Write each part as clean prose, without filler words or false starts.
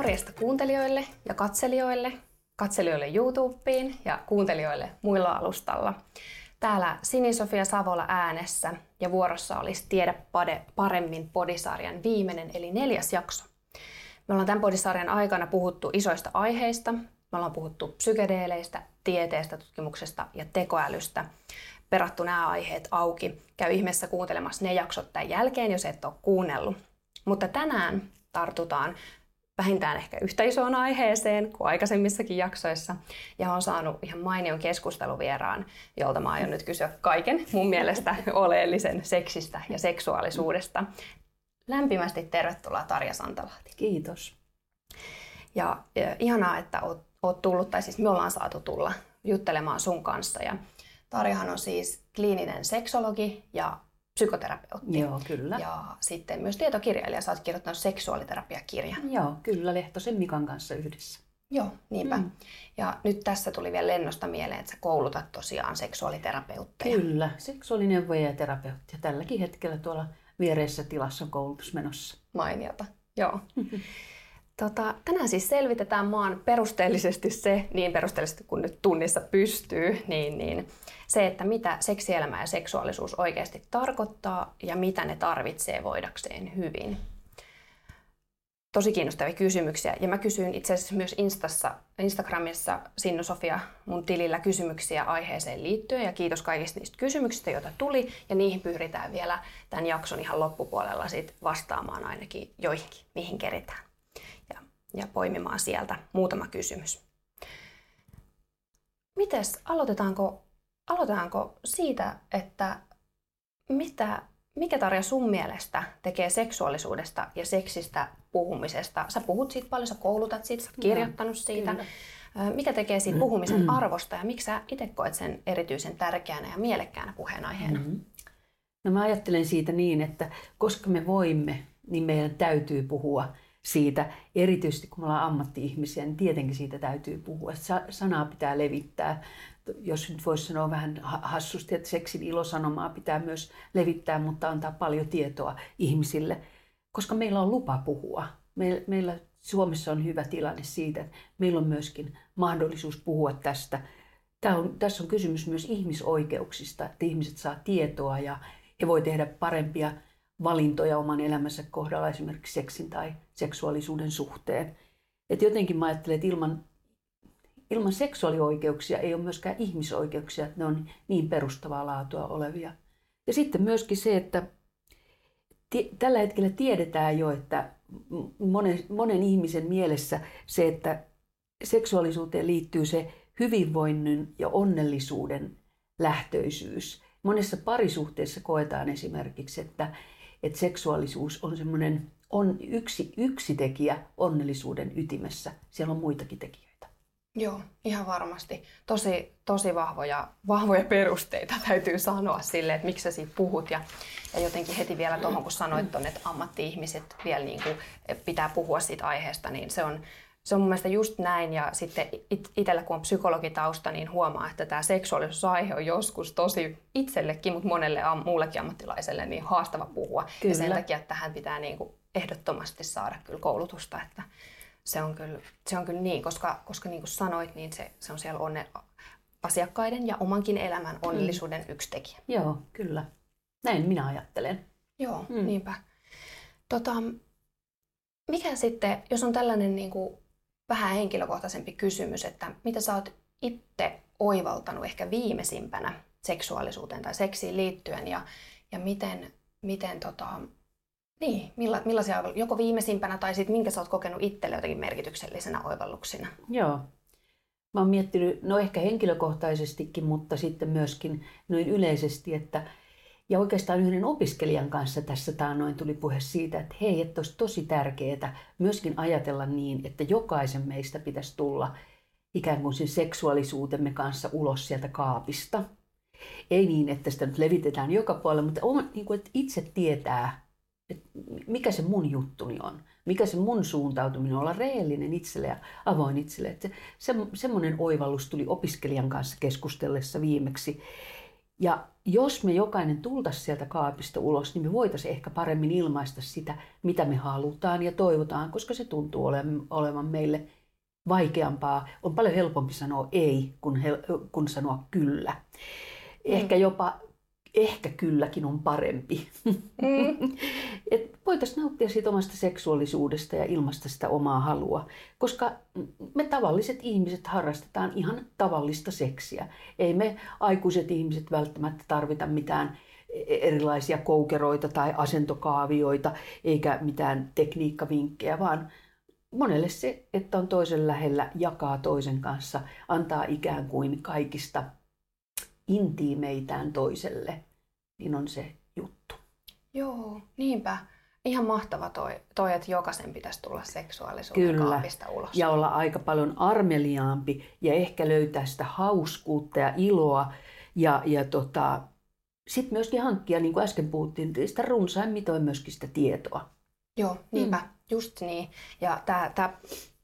Morjesta kuuntelijoille ja katselijoille. Katselijoille YouTubeen ja kuuntelijoille muilla alustalla. Täällä Sini-Sofia Savola äänessä ja vuorossa olisi Tiedä paremmin -podisarjan viimeinen eli 4. jakso. Me ollaan tämän podisarjan aikana puhuttu isoista aiheista. Me ollaan puhuttu psykedeeleistä, tieteestä, tutkimuksesta ja tekoälystä. Perattu nämä aiheet auki. Käy ihmeessä kuuntelemassa ne jaksot tämän jälkeen, jos et ole kuunnellut. Mutta tänään tartutaan vähintään ehkä yhtä isoon aiheeseen kuin aikaisemmissakin jaksoissa. Ja olen saanut ihan mainion keskusteluvieraan, jolta mä aion nyt kysyä kaiken mun mielestä oleellisen seksistä ja seksuaalisuudesta. Lämpimästi tervetuloa Tarja Santalahti. Kiitos. Ja ihanaa, että oot tullut, tai siis me ollaan saatu tulla juttelemaan sun kanssa. Ja Tarjahan on siis kliininen seksologi ja psykoterapeutti. Joo, kyllä. Ja sitten myös tietokirjailija. Sä oot kirjoittanut seksuaaliterapiakirjan. Joo, kyllä. Lehtosen Mikan kanssa yhdessä. Joo, niinpä. Mm. Ja nyt tässä tuli vielä lennosta mieleen, että sä koulutat tosiaan seksuaaliterapeutteja. Kyllä, seksuaalineuvoja ja terapeuttia. Tälläkin hetkellä tuolla viereisessä tilassa on koulutus menossa. Mainiota, joo. Tänään siis selvitetään maan perusteellisesti se, niin perusteellisesti kuin nyt tunnissa pystyy, niin se, että mitä seksielämä ja seksuaalisuus oikeasti tarkoittaa ja mitä ne tarvitsee voidakseen hyvin. Tosi kiinnostavia kysymyksiä, ja mä kysyin itse asiassa myös Instagramissa Sini-Sofia mun tilillä kysymyksiä aiheeseen liittyen, ja kiitos kaikista niistä kysymyksistä, joita tuli, ja niihin pyritään vielä tämän jakson ihan loppupuolella sit vastaamaan ainakin joihinkin, mihin keritään. Ja poimimaan sieltä muutama kysymys. Mites, aloitetaanko siitä, että mikä Tarja sun mielestä tekee seksuaalisuudesta ja seksistä puhumisesta? Sä puhut siitä paljon, sä koulutat siitä, sä oot kirjoittanut siitä. Kyllä. Mikä tekee siitä puhumisen arvosta ja miksi sä itse koet sen erityisen tärkeänä ja mielekkäänä puheenaiheena? No mä ajattelen siitä niin, että koska me voimme, niin meidän täytyy puhua siitä, erityisesti kun me ollaan ammatti-ihmisiä, niin tietenkin siitä täytyy puhua. Sanaa pitää levittää. Jos nyt voisi sanoa vähän hassusti, että seksin ilosanomaa pitää myös levittää, mutta antaa paljon tietoa ihmisille, koska meillä on lupa puhua. Meillä Suomessa on hyvä tilanne siitä, että meillä on myöskin mahdollisuus puhua tästä. Tässä on kysymys myös ihmisoikeuksista, että ihmiset saa tietoa ja he voi tehdä parempia valintoja oman elämänsä kohdalla esimerkiksi seksin tai seksuaalisuuden suhteen. Et jotenkin mä ajattelen, että ilman seksuaalioikeuksia ei ole myöskään ihmisoikeuksia, että ne on niin perustavaa laatua olevia. Ja sitten myöskin se, että tällä hetkellä tiedetään jo, että monen ihmisen mielessä se, että seksuaalisuuteen liittyy se hyvinvoinnin ja onnellisuuden lähtöisyys. Monessa parisuhteessa koetaan esimerkiksi, että seksuaalisuus on semmoinen yksi tekijä onnellisuuden ytimessä. Siellä on muitakin tekijöitä. Joo, ihan varmasti. Tosi vahvoja perusteita täytyy sanoa sille, että miksi sä siitä puhut. Ja jotenkin heti vielä tuohon, kun sanoit tuonne, että ammatti-ihmiset vielä niin kuin pitää puhua siitä aiheesta, niin se on mun mielestä just näin, ja sitten itsellä kun on psykologitausta, niin huomaa, että tämä seksuaalisuusaihe on joskus tosi itsellekin, mutta monelle muullekin ammattilaiselle niin haastava puhua. Kyllä. Ja sen takia, että tähän pitää niin kuin ehdottomasti saada kyllä koulutusta, että se on kyllä niin, koska niin kuin sanoit, niin se on siellä asiakkaiden ja omankin elämän onnellisuuden yksi tekijä. Joo, kyllä. Näin minä ajattelen. Joo, niinpä. Mikä sitten, jos on tällainen niin kuin vähän henkilökohtaisempi kysymys, että mitä sä oot itse oivaltanut ehkä viimeisimpänä seksuaalisuuteen tai seksiin liittyen, ja millaisia, joko viimeisimpänä tai sitten minkä sä oot kokenut itselle jotenkin merkityksellisenä oivalluksina? Joo. Mä oon miettinyt, no ehkä henkilökohtaisestikin, mutta sitten myöskin noin yleisesti, että ja oikeastaan yhden opiskelijan kanssa tässä taannoin tuli puhe siitä, että hei, että olisi tosi tärkeää myöskin ajatella niin, että jokaisen meistä pitäisi tulla ikään kuin sen seksuaalisuutemme kanssa ulos sieltä kaapista. Ei niin, että sitä nyt levitetään joka puolella, mutta on, niin kuin, että itse tietää, että mikä se mun juttuni on, mikä se mun suuntautuminen on, olla rehellinen itselle ja avoin itselle. Että semmoinen oivallus tuli opiskelijan kanssa keskustellessa viimeksi. Ja jos me jokainen tultaisiin sieltä kaapista ulos, niin me voitaisiin ehkä paremmin ilmaista sitä, mitä me halutaan ja toivotaan, koska se tuntuu olevan meille vaikeampaa. On paljon helpompi sanoa ei kuin sanoa kyllä. Ehkä jopa ehkä kylläkin on parempi. Et voitaisiin nauttia siitä omasta seksuaalisuudesta ja ilmaista sitä omaa halua, koska me tavalliset ihmiset harrastetaan ihan tavallista seksiä. Ei me aikuiset ihmiset välttämättä tarvita mitään erilaisia koukeroita tai asentokaavioita eikä mitään tekniikkavinkkejä, vaan monelle se, että on toisen lähellä, jakaa toisen kanssa, antaa ikään kuin kaikista intiimeitään toiselle, niin on se juttu. Joo, niinpä. Ihan mahtava toi että jokaisen pitäisi tulla seksuaalisuuden kaapista ulos. Ja olla aika paljon armeliaampi ja ehkä löytää sitä hauskuutta ja iloa. Ja sitten myöskin hankkia, niin kuin äsken puhuttiin, sitä runsain mitoin myöskin sitä tietoa. Joo, niinpä. Just niin. Ja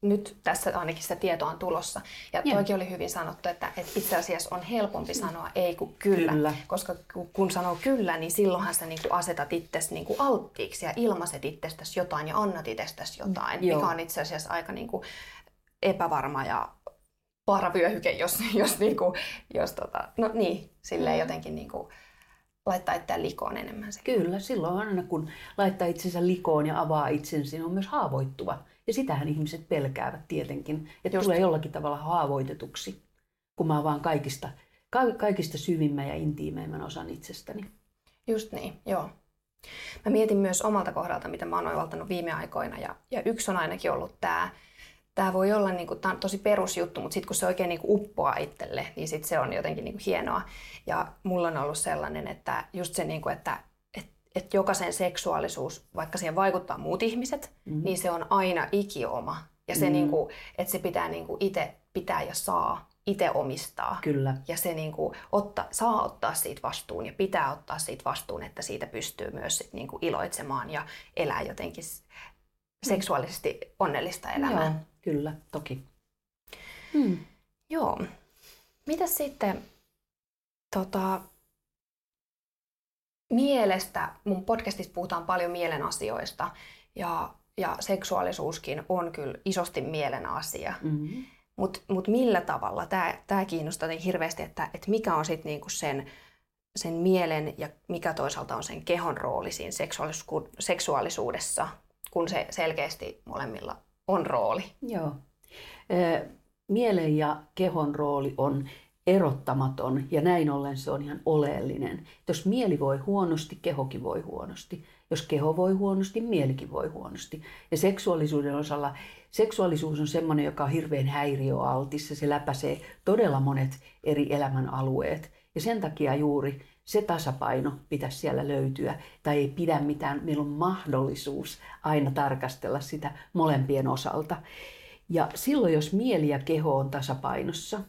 nyt tässä ainakin sitä tietoa on tulossa. Ja toikin oli hyvin sanottu, että itse asiassa on helpompi sanoa ei kuin kyllä. Koska kun sanoo kyllä, niin silloinhan sä niinku asetat itsesi niinku alttiiksi ja ilmaiset itsestäsi jotain ja annat itsestäsi jotain, mikä on itse asiassa aika niinku epävarma ja paravyöhyke, jotenkin niinku laittaa itseään likoon enemmän. Kyllä, silloin aina kun laittaa itsensä likoon ja avaa itsensä, niin on myös haavoittuva. Ja sitähän ihmiset pelkäävät tietenkin, että tulee jollakin tavalla haavoitetuksi, kun mä vaan kaikista syvimmän ja intiimeimmän osan itsestäni. Just niin, joo. Mä mietin myös omalta kohdalta, mitä mä oon oivaltanut viime aikoina, ja yksi on ainakin ollut tää voi olla niinku, tää on tosi perusjuttu, mutta sitten kun se oikein niinku uppoaa itselle, niin sit se on jotenkin niinku hienoa. Ja mulla on ollut sellainen, että just se niinku, että jokaisen seksuaalisuus, vaikka siihen vaikuttaa muut ihmiset, niin se on aina ikioma. Ja se, niinku, että se pitää niinku itse pitää ja saa, itse omistaa. Kyllä. Ja se niinku, saa ottaa siitä vastuun ja pitää ottaa siitä vastuun, että siitä pystyy myös sit niinku iloitsemaan ja elää jotenkin seksuaalisesti onnellista elämää. Joo, kyllä, toki. Joo. Mitäs sitten... mielestä, mun podcastissa puhutaan paljon mielen asioista ja seksuaalisuuskin on kyllä isosti mielen asia. Mm-hmm. Mut millä tavalla? Tää kiinnostaa hirveästi, että mikä on sit niinku sen mielen ja mikä toisaalta on sen kehon rooli siinä seksuaalisuudessa, kun se selkeästi molemmilla on rooli. Joo. Mielen ja kehon rooli on erottamaton ja näin ollen se on ihan oleellinen. Jos mieli voi huonosti, kehokin voi huonosti. Jos keho voi huonosti, mielikin voi huonosti. Ja seksuaalisuuden osalla, seksuaalisuus on sellainen, joka on hirveän häiriöaltis ja se läpäisee todella monet eri elämän alueet. Ja sen takia juuri se tasapaino pitäisi siellä löytyä tai ei pidä mitään. Meillä on mahdollisuus aina tarkastella sitä molempien osalta. Ja silloin, jos mieli ja keho on tasapainossa,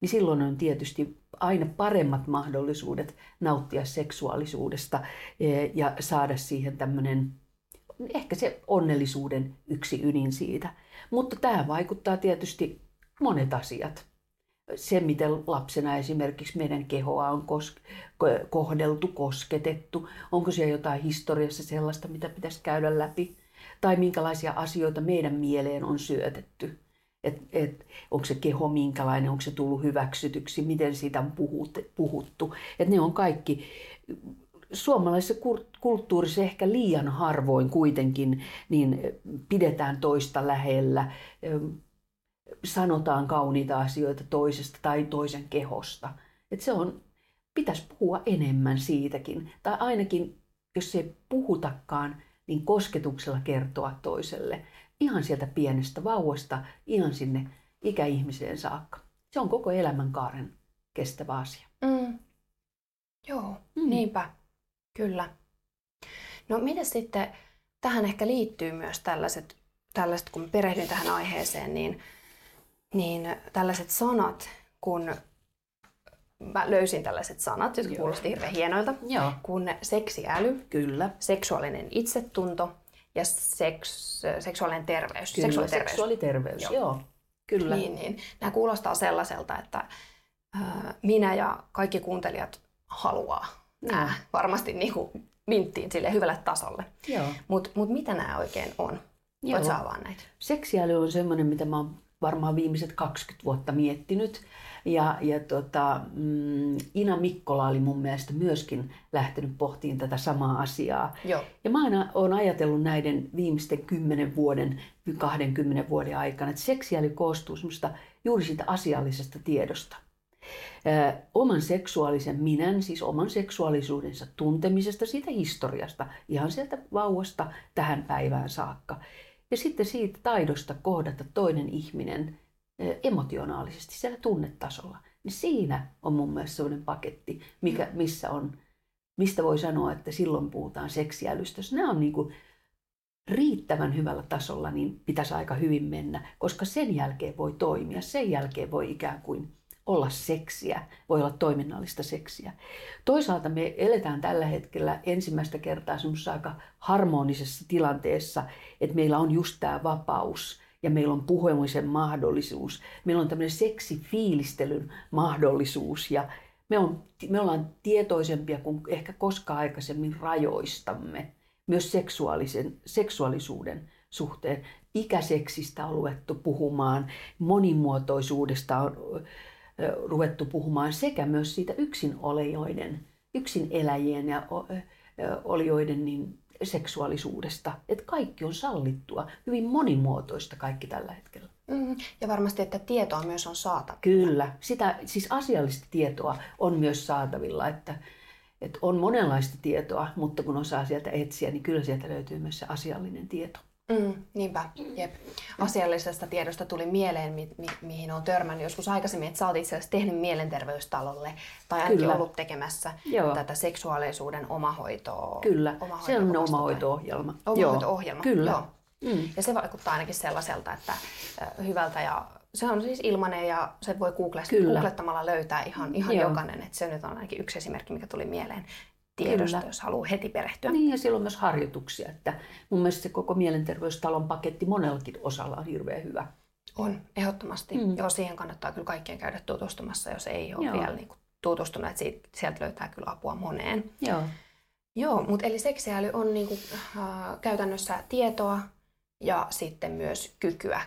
niin silloin on tietysti aina paremmat mahdollisuudet nauttia seksuaalisuudesta ja saada siihen tämmöinen, ehkä se onnellisuuden yksi ydin siitä. Mutta tähän vaikuttaa tietysti monet asiat. Se, miten lapsena esimerkiksi meidän kehoa on kohdeltu, kosketettu, onko siellä jotain historiassa sellaista, mitä pitäisi käydä läpi, tai minkälaisia asioita meidän mieleen on syötetty. Et onko se keho minkälainen, onko se tullut hyväksytyksi, miten siitä on puhuttu. Et ne on kaikki suomalaisessa kulttuurissa ehkä liian harvoin kuitenkin, niin pidetään toista lähellä, sanotaan kauniita asioita toisesta tai toisen kehosta. Et se on, pitäisi puhua enemmän siitäkin, tai ainakin jos ei puhutakaan, niin kosketuksella kertoa toiselle. Ihan sieltä pienestä vauvasta, ihan sinne ikäihmiseen saakka. Se on koko elämänkaaren kestävä asia. Joo, niinpä. Kyllä. No miten sitten, tähän ehkä liittyy myös tällaiset kun perehdyn tähän aiheeseen, niin tällaiset sanat, kun mä löysin tällaiset sanat, jotka kuulosti hirveän hienoilta, kun seksiäly, seksuaalinen itsetunto, ja seksuaalinen terveys. Kyllä, seksuaaliterveys. Joo. Kyllä. Niin. Nämä kuulostaa sellaiselta, että minä ja kaikki kuuntelijat haluaa. Nämä varmasti niin kuin vinttiin sille hyvälle tasolle. Mut mitä nämä oikein on? Voit sä avaa näitä. Seksiäly on semmoinen, mitä mä oon varmaan viimeiset 20 vuotta miettinyt. Ina Mikkola oli mun mielestä myöskin lähtenyt pohtiin tätä samaa asiaa. Joo. Ja mä aina oon ajatellut näiden viimeisten 10 vuoden, 20 vuoden aikana, että seksiäly koostuu semmoista juuri siitä asiallisesta tiedosta. Oman seksuaalisen minän, siis oman seksuaalisuudensa tuntemisesta, siitä historiasta, ihan sieltä vauvasta tähän päivään saakka. Ja sitten siitä taidosta kohdata toinen ihminen emotionaalisesti siellä tunnetasolla. Niin siinä on mun mielestä sellainen paketti, mistä voi sanoa, että silloin puhutaan seksiälystä. Jos nämä on niin kuin riittävän hyvällä tasolla, niin pitäisi aika hyvin mennä, koska sen jälkeen voi toimia, sen jälkeen voi ikään kuin olla seksiä, voi olla toiminnallista seksiä. Toisaalta me eletään tällä hetkellä ensimmäistä kertaa semmoisessa aika harmonisessa tilanteessa, että meillä on just tämä vapaus ja meillä on puhumisen mahdollisuus. Meillä on tämmöinen seksifiilistelyn mahdollisuus ja me ollaan tietoisempia kuin ehkä koskaan aikaisemmin rajoistamme myös seksuaalisuuden suhteen. Ikäseksistä on ruvettu puhumaan, monimuotoisuudesta on ruvettu puhumaan sekä myös siitä yksin eläjien ja olijoiden niin seksuaalisuudesta. Että kaikki on sallittua, hyvin monimuotoista kaikki tällä hetkellä. Ja varmasti, että tietoa myös on saatavilla. Kyllä, siis asiallista tietoa on myös saatavilla. Että on monenlaista tietoa, mutta kun osaa sieltä etsiä, niin kyllä sieltä löytyy myös se asiallinen tieto. Niinpä, jep. Asiallisesta tiedosta tuli mieleen, mihin olen törmännyt joskus aikaisemmin, että sä oot itse asiassa tehnyt Mielenterveystalolle tai ainakin ollut tekemässä tätä seksuaalisuuden omahoitoa. Kyllä, se on omahoito-ohjelma. Omahoito-ohjelma, joo. Ja se vaikuttaa ainakin sellaiselta, että hyvältä ja se on siis ilmainen ja se voi googlettamalla löytää ihan jokainen. Että se nyt on ainakin yksi esimerkki, mikä tuli mieleen. Tiedosta, jos haluaa heti perehtyä. Niin, ja silloin myös harjoituksia. Että mun mielestä se koko Mielenterveystalon paketti monellakin osalla on hirveän hyvä. On, ehdottomasti. Joo, siihen kannattaa kyllä kaikkien käydä tutustumassa, jos ei ole vielä niin kuin tutustunut. Sieltä löytää kyllä apua moneen. Joo, mutta eli seksiäly on niin kuin, käytännössä tietoa ja sitten myös kykyä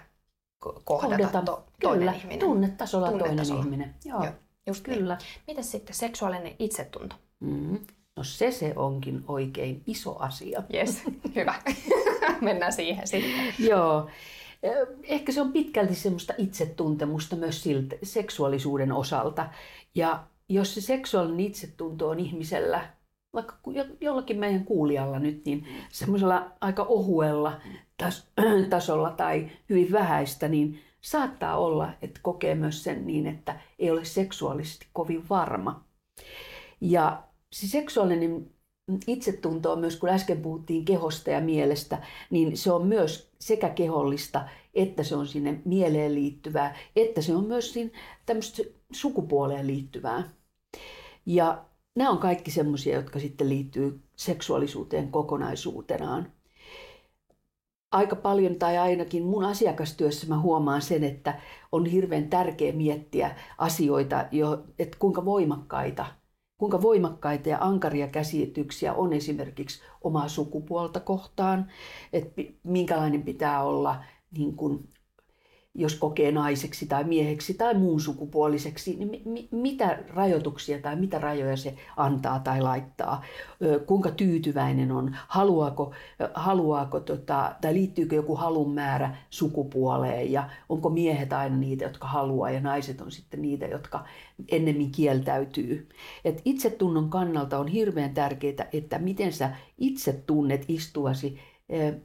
kohdata toinen ihminen. Tunnetasolla toinen ihminen. Joo, just kyllä. Niin. Mitäs sitten seksuaalinen itsetunto? No se onkin oikein iso asia. Yes, hyvä. Mennään siihen sitten. Joo. Ehkä se on pitkälti semmoista itsetuntemusta myös seksuaalisuuden osalta. Ja jos se seksuaalinen itsetunto on ihmisellä, vaikka jollakin meidän kuulijalla nyt, niin semmoisella aika ohuella tasolla tai hyvin vähäistä, niin saattaa olla, että kokee myös sen niin, että ei ole seksuaalisesti kovin varma. Ja se seksuaalinen itsetunto on myös, kun äsken puhuttiin kehosta ja mielestä, niin se on myös sekä kehollista, että se on sinne mieleen liittyvää, että se on myös tämmöistä sukupuoleen liittyvää. Ja nämä on kaikki semmoisia, jotka sitten liittyy seksuaalisuuteen kokonaisuutenaan. Aika paljon tai ainakin mun asiakastyössä mä huomaan sen, että on hirveän tärkeä miettiä asioita, että kuinka voimakkaita ja ankaria käsityksiä on esimerkiksi omaa sukupuolta kohtaan, että minkälainen pitää olla, niin kun, jos kokee naiseksi tai mieheksi tai muun sukupuoliseksi, niin mitä rajoituksia tai mitä rajoja se antaa tai laittaa, kuinka tyytyväinen on, haluaako tai liittyykö joku halun määrä sukupuoleen ja onko miehet aina niitä, jotka haluaa ja naiset on sitten niitä, jotka ennemmin kieltäytyy. Et itsetunnon kannalta on hirveän tärkeää, että miten sä itse tunnet istuvasi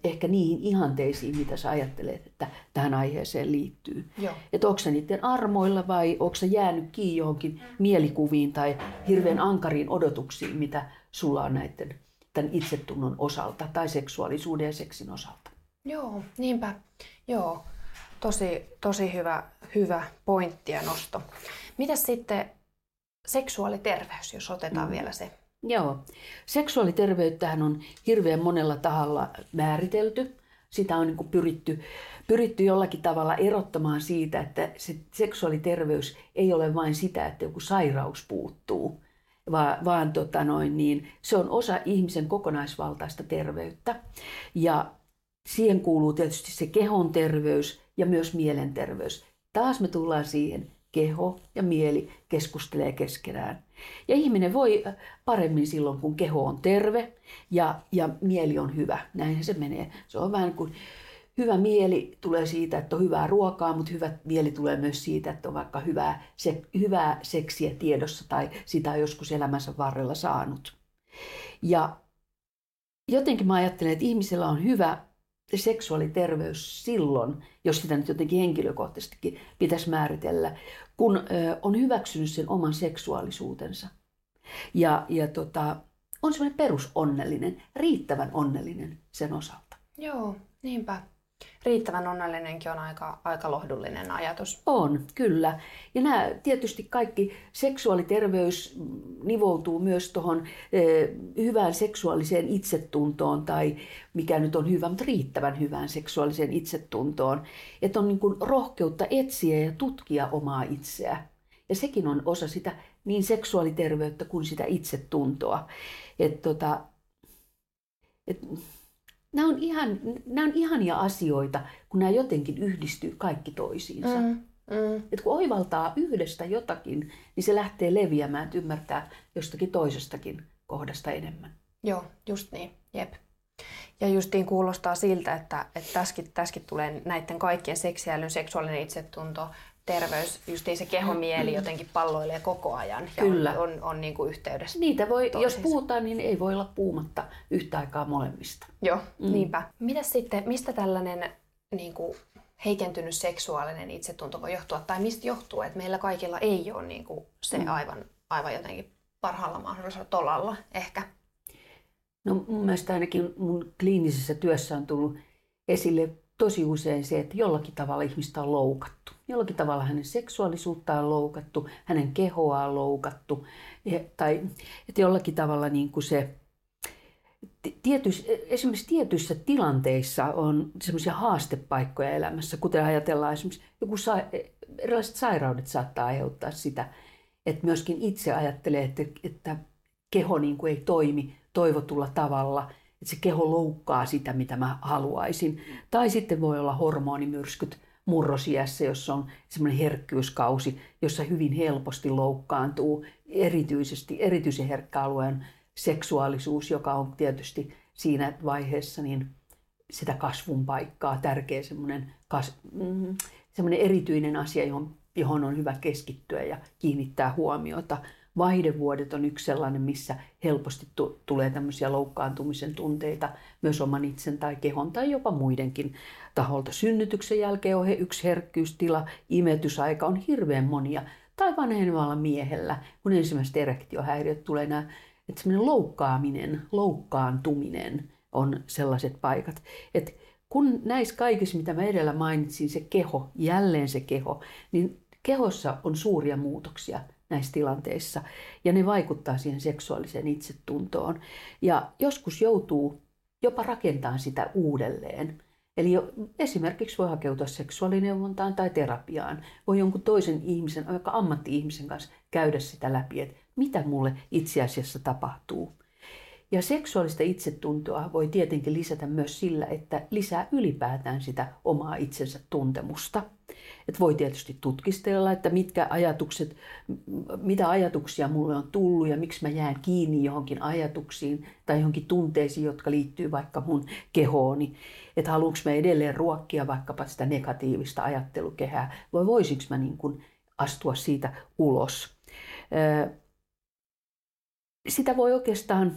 ehkä niihin ihanteisiin, mitä sä ajattelet, että tähän aiheeseen liittyy. Että onko sä niiden armoilla vai onko sä jäänyt kiinni johonkin mielikuviin tai hirveän ankariin odotuksiin, mitä sulla on tämän itsetunnon osalta tai seksuaalisuuden ja seksin osalta. Joo, niinpä. Joo, tosi hyvä pointti ja nosto. Mitäs sitten seksuaaliterveys, jos otetaan vielä se? Joo. Seksuaaliterveyttähän on hirveän monella tahalla määritelty. Sitä on niin kuin pyritty jollakin tavalla erottamaan siitä, että se seksuaaliterveys ei ole vain sitä, että joku sairaus puuttuu. vaan niin se on osa ihmisen kokonaisvaltaista terveyttä. Ja siihen kuuluu tietysti se kehon terveys ja myös mielenterveys. Taas me tullaan siihen, keho ja mieli keskustelee keskenään. Ja ihminen voi paremmin silloin, kun keho on terve ja mieli on hyvä. Näinhän se menee. Se on vähän kuin hyvä mieli tulee siitä, että on hyvää ruokaa, mutta hyvä mieli tulee myös siitä, että on vaikka hyvää seksiä tiedossa tai sitä on joskus elämänsä varrella saanut. Ja jotenkin mä ajattelen, että ihmisellä on hyvä seksuaaliterveys silloin, jos sitä nyt jotenkin henkilökohtaisestikin pitäisi määritellä, kun on hyväksynyt sen oman seksuaalisuutensa. Ja on semmoinen perusonnellinen, riittävän onnellinen sen osalta. Joo, niinpä. Riittävän onnellinenkin on aika lohdullinen ajatus. On, kyllä. Ja nämä tietysti kaikki seksuaaliterveys nivoutuu myös tuohon hyvään seksuaaliseen itsetuntoon tai mikä nyt on hyvä, mutta riittävän hyvään seksuaaliseen itsetuntoon. Että on niin kuin rohkeutta etsiä ja tutkia omaa itseä. Ja sekin on osa sitä niin seksuaaliterveyttä kuin sitä itsetuntoa. Nämä on ihania asioita, kun nämä jotenkin yhdistyy kaikki toisiinsa. Et kun oivaltaa yhdestä jotakin, niin se lähtee leviämään, että ymmärtää jostakin toisestakin kohdasta enemmän. Joo, just niin. Jep. Ja justiin kuulostaa siltä, että tässäkin tulee näiden kaikkien seksiäilyn, seksuaalinen itsetunto, terveys, justiin se kehomieli jotenkin palloilee koko ajan ja kyllä. on niin kuin yhteydessä. Niitä voi, jos puhutaan, niin ei voi olla puumatta yhtä aikaa molemmista. Joo, niinpä. Mitäs sitten, mistä tällainen niin kuin heikentynyt seksuaalinen itsetunto voi johtua? Tai mistä johtuu, että meillä kaikilla ei ole niin kuin se aivan jotenkin parhaalla mahdollisella tolalla ehkä? No mun mielestä ainakin mun kliinisessä työssä on tullut esille tosi usein se, että jollakin tavalla ihmistä on loukattu. Jollakin tavalla hänen seksuaalisuuttaan on loukattu, hänen kehoaan on loukattu. Tai että jollakin tavalla niin kuin se, esimerkiksi tietyissä tilanteissa on semmoisia haastepaikkoja elämässä, kuten ajatellaan esimerkiksi, erilaiset sairaudet saattaa aiheuttaa sitä, että myöskin itse ajattelee, että keho niin kuin ei toimi toivotulla tavalla. Että se keho loukkaa sitä, mitä mä haluaisin. Tai sitten voi olla hormonimyrskyt murrosiässä, jossa on semmoinen herkkyyskausi, jossa hyvin helposti loukkaantuu erityisen herkkä alueen seksuaalisuus, joka on tietysti siinä vaiheessa niin sitä kasvun paikkaa, tärkeä semmoinen erityinen asia, johon on hyvä keskittyä ja kiinnittää huomiota. Vaihdevuodet on yksi sellainen, missä helposti tulee tämmöisiä loukkaantumisen tunteita myös oman itsen tai kehon tai jopa muidenkin taholta. Synnytyksen jälkeen on yksi herkkyystila, imetysaika on hirveän monia. Tai vanhemmalla miehellä, kun ensimmäiset erektiohäiriöt tulee nämä, että semmoinen loukkaantuminen on sellaiset paikat. Et kun näissä kaikissa, mitä mä edellä mainitsin, se keho, niin kehossa on suuria muutoksia näissä tilanteissa, ja ne vaikuttaa siihen seksuaaliseen itsetuntoon. Ja joskus joutuu jopa rakentamaan sitä uudelleen. Eli esimerkiksi voi hakeutua seksuaalineuvontaan tai terapiaan. Voi jonkun toisen ihmisen, vaikka ammatti-ihmisen kanssa käydä sitä läpi, että mitä mulle itse asiassa tapahtuu. Ja seksuaalista itsetuntoa voi tietenkin lisätä myös sillä, että lisää ylipäätään sitä omaa itsensä tuntemusta. Et voi tietysti tutkistella, että mitä ajatuksia mulle on tullut ja miksi mä jään kiinni johonkin ajatuksiin tai johonkin tunteisiin, jotka liittyy vaikka mun kehooni. Että haluanko mä edelleen ruokkia vaikkapa sitä negatiivista ajattelukehää vai voisinko mä niin kun astua siitä ulos. Sitä voi oikeastaan...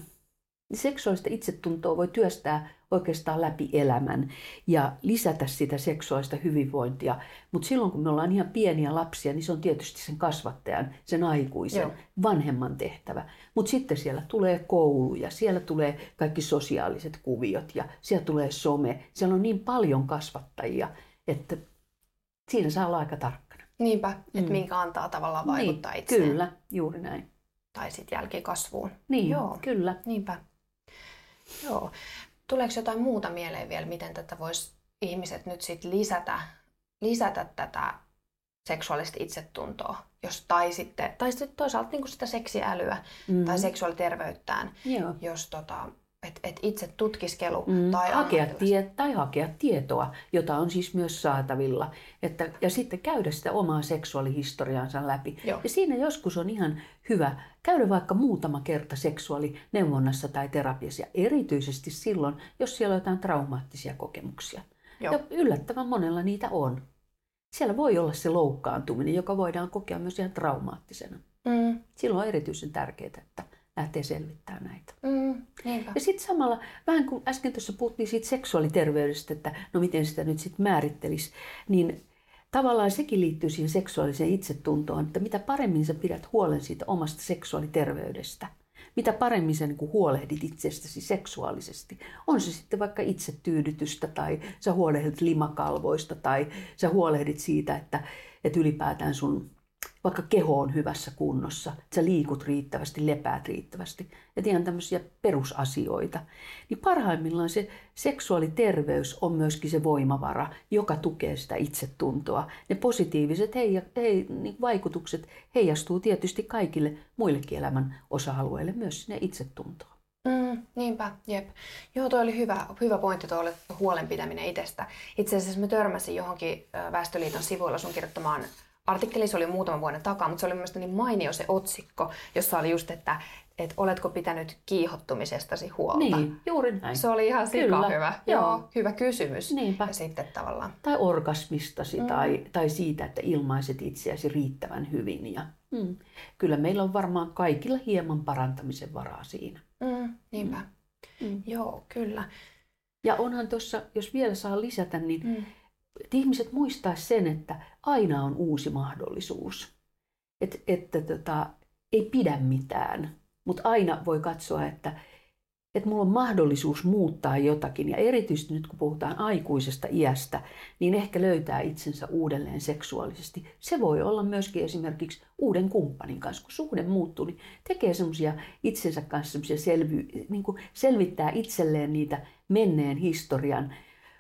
Seksuaalista itsetuntoa voi työstää oikeastaan läpi elämän ja lisätä sitä seksuaalista hyvinvointia. Mutta silloin kun me ollaan ihan pieniä lapsia, niin se on tietysti sen kasvattajan, sen aikuisen, vanhemman tehtävä. Mutta sitten siellä tulee koulu ja siellä tulee kaikki sosiaaliset kuviot ja siellä tulee some. Siellä on niin paljon kasvattajia, että siinä saa olla aika tarkkana. Niinpä, että minkä antaa tavallaan vaikuttaa itseään. Kyllä, juuri näin. Tai sitten jälkikasvuun. Niin, joo, kyllä. Niinpä. Joo. Tuleeko jotain muuta mieleen vielä, miten tätä voisi ihmiset nyt sit lisätä tätä seksuaalista itsetuntoa, tai sitten toisaalta niin kuin sitä seksiälyä tai seksuaaliterveyttään, joo. jos itse tutkiskelu tai hakea tietoa, jota on siis myös saatavilla, ja sitten käydä sitä omaa seksuaalihistoriaansa läpi. Joo. Ja siinä joskus on ihan hyvä käydä vaikka muutama kerta seksuaalineuvonnassa tai terapiassa, ja erityisesti silloin, jos siellä on jotain traumaattisia kokemuksia. Joo. Ja yllättävän monella niitä on. Siellä voi olla se loukkaantuminen, joka voidaan kokea myös ihan traumaattisena. Mm. Silloin on erityisen tärkeää, että lähtee selvittämään näitä. Ja sitten samalla, vähän kun äsken tuossa puhuttiin siitä seksuaaliterveydestä, että no miten sitä nyt sitten määrittelisi, niin tavallaan sekin liittyy siihen seksuaaliseen itsetuntoon, että mitä paremmin sä pidät huolen siitä omasta seksuaaliterveydestä, mitä paremmin sä niin kuin huolehdit itsestäsi seksuaalisesti. On se sitten vaikka itsetyydytystä, tai sä huolehdit limakalvoista, tai sä huolehdit siitä, että ylipäätään sun vaikka keho on hyvässä kunnossa, että sä liikut riittävästi, lepäät riittävästi. Ja ihan tämmöisiä perusasioita. Niin parhaimmillaan se seksuaaliterveys on myöskin se voimavara, joka tukee sitä itsetuntoa. Ne positiiviset vaikutukset heijastuu tietysti kaikille muillekin elämän osa-alueille, myös sinne itsetuntoon. Niinpä, jep. Joo, toi oli hyvä pointti, toi oli huolenpitäminen itsestä. Itse asiassa mä törmäsin johonkin Väestöliiton sivuilla sun kirjoittamaan artikkeli, se oli muutaman vuoden takaa, mutta se oli mielestäni niin mainio se otsikko, jossa oli just, että oletko pitänyt kiihottumisestasi huolta. Niin, juuri näin. Se oli ihan sikahyvä. Joo, hyvä kysymys. Niinpä. Ja sitten tavallaan. Tai orgasmistasi tai siitä, että ilmaiset itseäsi riittävän hyvin. Ja, kyllä meillä on varmaan kaikilla hieman parantamisen varaa siinä. Niinpä. Joo, kyllä. Ja onhan tuossa, jos vielä saa lisätä, niin että ihmiset muistaa sen, että aina on uusi mahdollisuus. Että ei pidä mitään, mutta aina voi katsoa, että mulla on mahdollisuus muuttaa jotakin. Ja erityisesti nyt kun puhutaan aikuisesta iästä, niin ehkä löytää itsensä uudelleen seksuaalisesti. Se voi olla myöskin esimerkiksi uuden kumppanin kanssa. Kun suhde muuttuu, niin tekee semmoisia itsensä kanssa niin kuin selvittää itselleen niitä menneen historian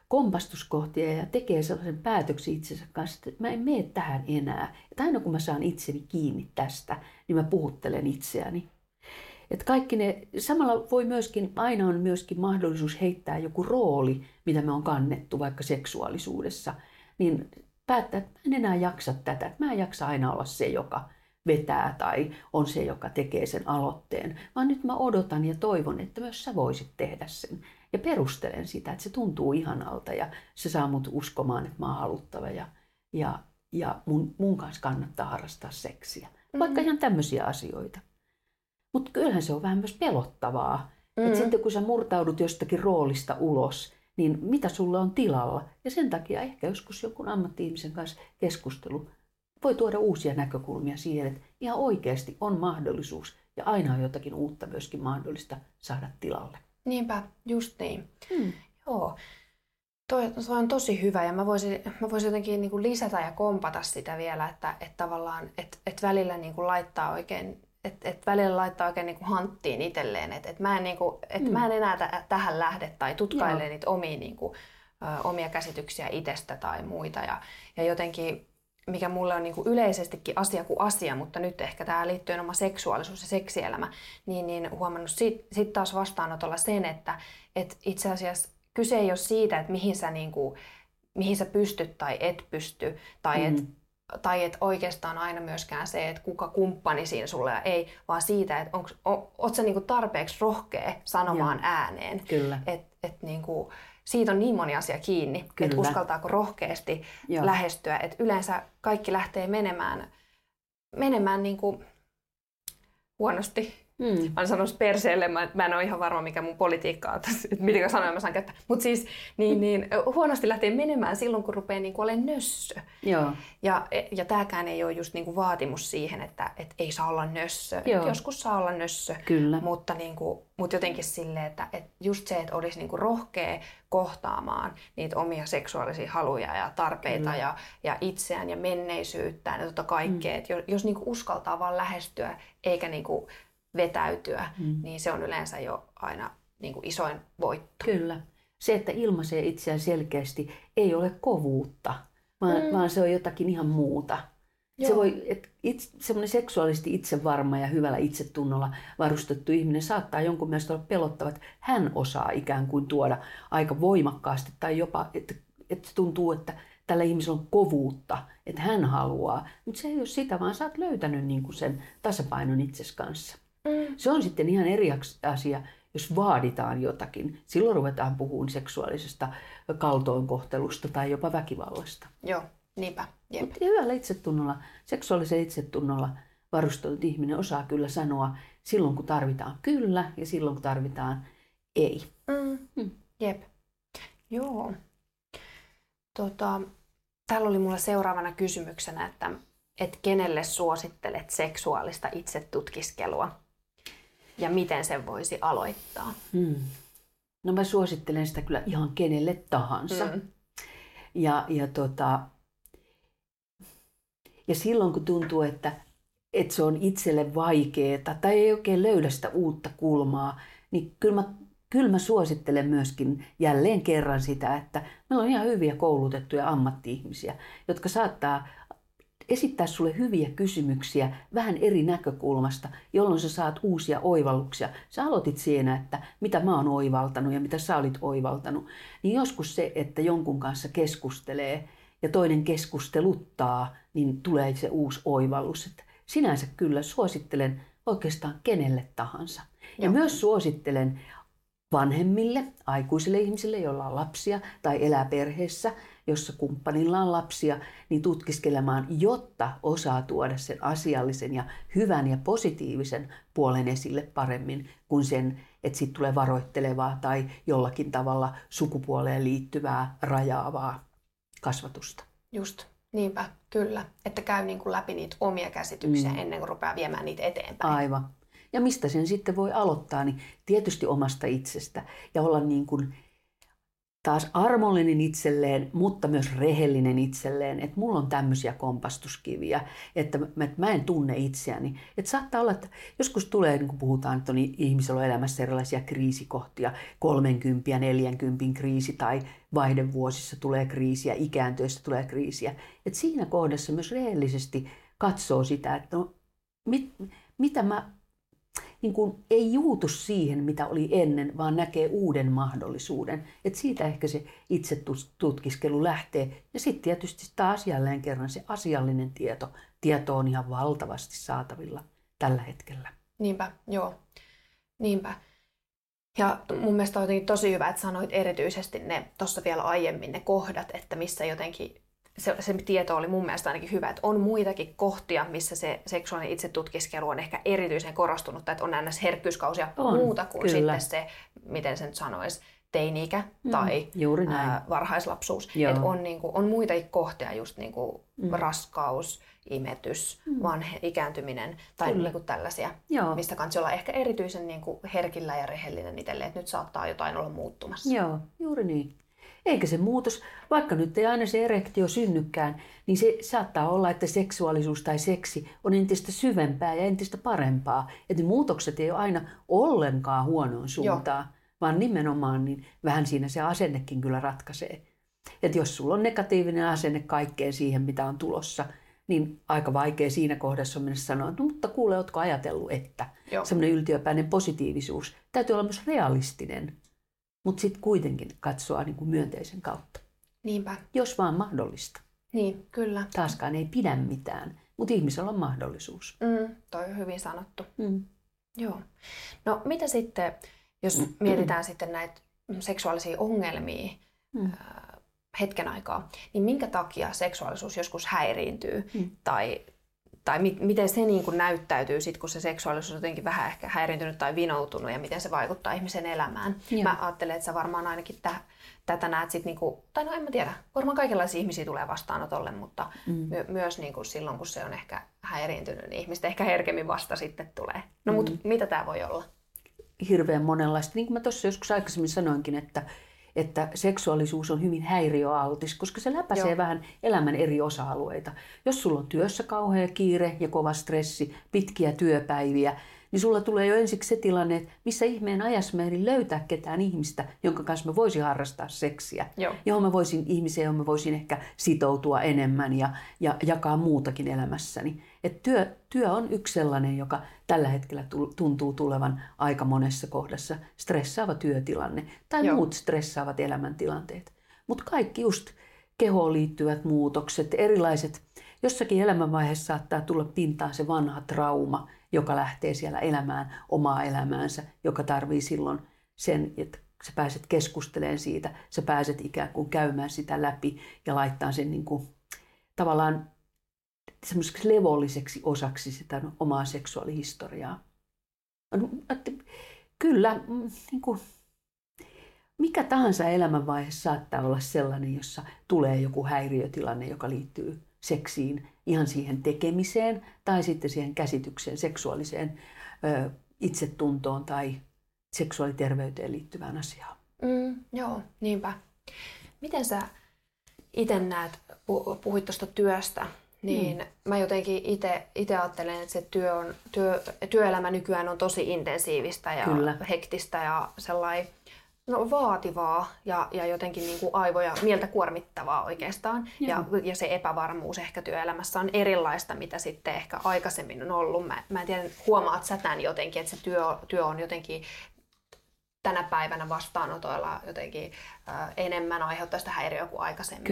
kompastuskohtia ja tekee sellaisen päätöksen itsensä kanssa, että mä en mene tähän enää. Että aina kun mä saan itseni kiinni tästä, niin mä puhuttelen itseäni. Että kaikki ne, samalla voi myöskin, aina on myöskin mahdollisuus heittää joku rooli, mitä me on kannettu vaikka seksuaalisuudessa, niin päättää, että mä en enää jaksa tätä, että mä en jaksa aina olla se, joka vetää tai on se, joka tekee sen aloitteen, vaan nyt mä odotan ja toivon, että myös sä voisit tehdä sen. Ja perustelen sitä, että se tuntuu ihanalta ja se saa mut uskomaan, että mä oon haluttava ja mun kanssa kannattaa harrastaa seksiä. Vaikka ihan tämmöisiä asioita. Mutta kyllähän se on vähän myös pelottavaa. Että sitten kun sä murtaudut jostakin roolista ulos, niin mitä sulla on tilalla? Ja sen takia ehkä joskus jonkun ammatti-ihmisen kanssa keskustelu voi tuoda uusia näkökulmia siihen, että ihan oikeasti on mahdollisuus ja aina on jotakin uutta myöskin mahdollista saada tilalle. Niinpä, just niin. Joo. Se on tosi hyvä ja mä voisin jotenkin niin kuin lisätä ja kompata sitä vielä, että tavallaan että välillä niin kuin laittaa oikein niin kuin hanttiin itselleen, että mä en niin kuin, että mä en enää tähän lähde tai tutkailen niitä omia niin kuin, omia käsityksiä itsestä tai muita ja jotenkin mikä mulle on niin kuin yleisestikin asia kuin asia, mutta nyt ehkä tämä liittyy oma seksuaalisuus ja seksielämä, niin huomannut sit taas vastaanotolla sen, että itse asiassa kyse ei ole siitä, että mihin sä pystyt tai et pysty, tai et oikeastaan aina myöskään se, että kuka kumppani siinä sulle ja ei, vaan siitä, että oot sä niin kuin tarpeeksi rohkea sanomaan ääneen. Kyllä. Et niin kuin, siitä on niin moni asia kiinni, että uskaltaako rohkeasti lähestyä. Et yleensä kaikki lähtee menemään niin kuin huonosti. Mä en sanonut perseelle, mä en ole ihan varma mikä mun politiikka on tässä, että miten sanoin mä saan käyttää. Mutta siis niin, huonosti lähtee menemään silloin, kun rupeaa niin olemaan nössö. Joo. Ja tääkään ei ole just niin kuin vaatimus siihen, että ei saa olla nössö. Joskus saa olla nössö, mutta, niin kuin, jotenkin silleen, että just se, että olisi niin kuin rohkea kohtaamaan niitä omia seksuaalisia haluja ja tarpeita ja itseään ja menneisyyttään ja kaikkea. Että jos niin kuin uskaltaa vaan lähestyä eikä niin kuin vetäytyä, niin se on yleensä jo aina niin kuin isoin voitto. Kyllä. Se, että ilmaisee itseään selkeästi, ei ole kovuutta, vaan se on jotakin ihan muuta. Se voi, semmoinen seksuaalisesti itsevarma ja hyvällä itsetunnolla varustettu ihminen saattaa jonkun mielestä olla pelottava, että hän osaa ikään kuin tuoda aika voimakkaasti tai jopa, että tuntuu, että tällä ihmisellä on kovuutta, että hän haluaa. Mutta se ei ole sitä, vaan sä oot löytänyt niinku sen tasapainon itsesi kanssa. Se on sitten ihan eri asia, jos vaaditaan jotakin. Silloin ruvetaan puhumaan seksuaalisesta kaltoinkohtelusta tai jopa väkivallasta. Joo, niinpä. Mutta hyvällä itsetunnolla, seksuaalisen itsetunnolla varustunut ihminen osaa kyllä sanoa silloin, kun tarvitaan kyllä ja silloin, kun tarvitaan ei. Jep. Joo. Täällä oli mulla seuraavana kysymyksenä, että kenelle suosittelet seksuaalista itsetutkiskelua ja miten sen voisi aloittaa? No mä suosittelen sitä kyllä ihan kenelle tahansa. Ja silloin kun tuntuu, että se on itselle vaikeaa tai ei oikein löydä sitä uutta kulmaa, niin kyllä mä suosittelen myöskin jälleen kerran sitä, että meillä on ihan hyviä koulutettuja ammatti-ihmisiä, jotka saattaa esittää sulle hyviä kysymyksiä vähän eri näkökulmasta, jolloin sä saat uusia oivalluksia. Sä aloitit siinä, että mitä mä oon oivaltanut ja mitä sä olit oivaltanut. Niin joskus se, että jonkun kanssa keskustelee ja toinen keskusteluttaa, niin tulee se uusi oivallus. Että sinänsä kyllä suosittelen oikeastaan kenelle tahansa. Ja myös suosittelen vanhemmille, aikuisille ihmisille, joilla on lapsia tai elää perheessä, jossa kumppanilla on lapsia, niin tutkiskelemaan, jotta osaa tuoda sen asiallisen ja hyvän ja positiivisen puolen esille paremmin kuin sen, että siitä tulee varoittelevaa tai jollakin tavalla sukupuoleen liittyvää, rajaavaa kasvatusta. Just, niinpä, kyllä. Että käy niin kuin läpi niitä omia käsityksiä ennen kuin rupeaa viemään niitä eteenpäin. Aivan. Ja mistä sen sitten voi aloittaa, niin tietysti omasta itsestä ja olla niin kuin taas armollinen itselleen, mutta myös rehellinen itselleen, että mulla on tämmöisiä kompastuskiviä, että mä en tunne itseäni. Että saattaa olla, että joskus tulee, niin kun puhutaan, että on ihmisellä on elämässä erilaisia kriisikohtia, 30 ja 40 kriisi tai vaihdevuosissa tulee kriisiä, ikääntyessä tulee kriisiä. Että siinä kohdassa myös rehellisesti katsoo sitä, että no, mitä mä niin kun ei juutu siihen, mitä oli ennen, vaan näkee uuden mahdollisuuden. Et siitä ehkä se itsetutkiskelu lähtee. Ja sitten tietysti taas jälleen kerran se asiallinen tieto. Tieto on ihan valtavasti saatavilla tällä hetkellä. Niinpä, joo. Niinpä. Ja mun mielestä on jotenkin tosi hyvä, että sanoit erityisesti ne tuossa vielä aiemmin ne kohdat, että missä jotenkin se tieto oli mun mielestä ainakin hyvä, että on muitakin kohtia, missä se seksuaalinen itsetutkiskelu on ehkä erityisen korostunut, tai että on aina herkkyyskausia muuta kuin kyllä. Sitten se, miten sen sanoisi, teini-ikä tai varhaislapsuus. Että on, niin kuin, on muitakin kohtia, just niin kuin raskaus, imetys, ikääntyminen tai niin kuin tällaisia, mistä kanssa ollaan ehkä erityisen niin kuin herkillä ja rehellinen itselle, että nyt saattaa jotain olla muuttumassa. Joo, juuri niin. Eikä se muutos, vaikka nyt ei aina se erektio synnykään, niin se saattaa olla, että seksuaalisuus tai seksi on entistä syvempää ja entistä parempaa. Että muutokset ei ole aina ollenkaan huonoon suuntaan, vaan nimenomaan niin vähän siinä se asennekin kyllä ratkaisee. Että jos sulla on negatiivinen asenne kaikkeen siihen, mitä on tulossa, niin aika vaikea siinä kohdassa on mennä sanoa, että mutta kuule, ootko ajatellut, että semmoinen yltiöpäinen positiivisuus täytyy olla myös realistinen. Mutta sitten kuitenkin katsoa niin kuin myönteisen kautta. Niinpä. Jos vaan mahdollista. Niin, kyllä. Taaskaan ei pidä mitään, mutta ihmisellä on mahdollisuus. Toi on hyvin sanottu. Joo. No mitä sitten, jos mietitään sitten näitä seksuaalisia ongelmia hetken aikaa, niin minkä takia seksuaalisuus joskus häiriintyy? Tai miten se niin kuin näyttäytyy, sit, kun se seksuaalisuus on jotenkin vähän ehkä häiriintynyt tai vinoutunut ja miten se vaikuttaa ihmisen elämään. Joo. Mä ajattelen, että sä varmaan ainakin tätä näet sitten, niin kuin, tai no en mä tiedä, varmaan kaikenlaisia ihmisiä tulee vastaanotolle, mutta myös niin kuin silloin, kun se on ehkä häiriintynyt, niin ihmiset ehkä herkemmin vasta sitten tulee. No mutta mitä tää voi olla? Hirveän monenlaista. Niin kuin mä tuossa joskus aikaisemmin sanoinkin, että seksuaalisuus on hyvin häiriöaltis, koska se läpäisee vähän elämän eri osa-alueita. Jos sulla on työssä kauhea kiire ja kova stressi, pitkiä työpäiviä, niin sulla tulee jo ensiksi se tilanne, että missä ihmeen ajassa mä ehdin löytää ketään ihmistä, jonka kanssa mä voisin harrastaa seksiä. Joo. Johon mä voisin ihmisiä, johon mä voisin ehkä sitoutua enemmän ja jakaa muutakin elämässäni. Et työ on yksi sellainen, joka tällä hetkellä tuntuu tulevan aika monessa kohdassa stressaava työtilanne tai Joo. muut stressaavat elämäntilanteet. Mutta kaikki just kehoon liittyvät muutokset, erilaiset. Jossakin elämänvaiheessa saattaa tulla pintaan se vanha trauma, joka lähtee siellä elämään omaa elämäänsä, joka tarvii silloin sen, että sä pääset keskustelemaan siitä, sä pääset ikään kuin käymään sitä läpi ja laittaa sen niin kuin, tavallaan semmoiseksi levolliseksi osaksi sitä omaa seksuaalihistoriaa. Kyllä, niin kuin, mikä tahansa elämänvaihe saattaa olla sellainen, jossa tulee joku häiriötilanne, joka liittyy seksiin, ihan siihen tekemiseen tai sitten siihen käsitykseen, seksuaaliseen itsetuntoon tai seksuaaliterveyteen liittyvään asiaan. Joo, niinpä. Miten sä itse näet, puhuit tuosta työstä, niin mä jotenkin itse ajattelen, että se työelämä nykyään on tosi intensiivistä ja Kyllä. hektistä ja sellainen vaativaa ja jotenkin niin kuin aivoja mieltä kuormittavaa oikeastaan. Ja se epävarmuus ehkä työelämässä on erilaista, mitä sitten ehkä aikaisemmin on ollut. Mä en tiedä, huomaat sä tämän jotenkin, että se työ on jotenkin tänä päivänä vastaanotoilla jotenkin enemmän aiheuttaa sitä häiriöä kuin aikaisemmin.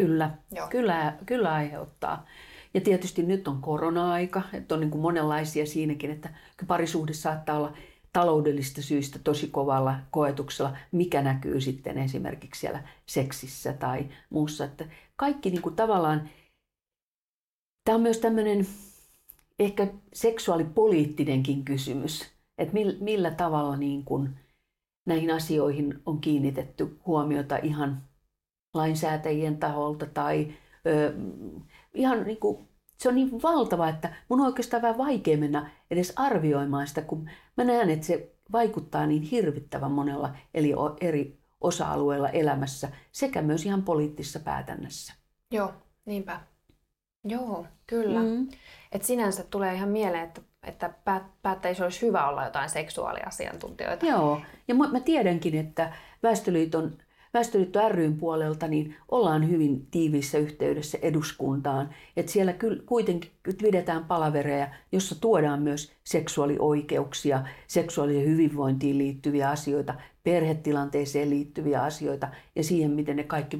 Kyllä aiheuttaa. Ja tietysti nyt on korona-aika, että on niin kuin monenlaisia siinäkin, että parisuhde saattaa olla taloudellista syistä tosi kovalla koetuksella, mikä näkyy sitten esimerkiksi siellä seksissä tai muussa. Että kaikki niin kuin tavallaan, tämä on myös tämmöinen ehkä seksuaalipoliittinenkin kysymys, että millä tavalla niin kuin näihin asioihin on kiinnitetty huomiota ihan lainsäätäjien taholta tai ihan niin kuin, se on niin valtava, että mun on oikeastaan vähän vaikea mennä edes arvioimaan sitä, kun mä näen, että se vaikuttaa niin hirvittävän monella eri osa-alueilla elämässä sekä myös ihan poliittisessa päätännässä. Joo, niinpä. Joo, kyllä. Et sinänsä tulee ihan mieleen, että päättäisi olisi hyvä olla jotain seksuaaliasiantuntijoita. Joo, ja mä tiedänkin, että Väestöliitto ry:n puolelta niin ollaan hyvin tiiviissä yhteydessä eduskuntaan, että siellä kyllä kuitenkin pidetään palavereja, jossa tuodaan myös seksuaalioikeuksia, seksuaaliseen hyvinvointiin liittyviä asioita, perhetilanteeseen liittyviä asioita ja siihen, miten ne kaikki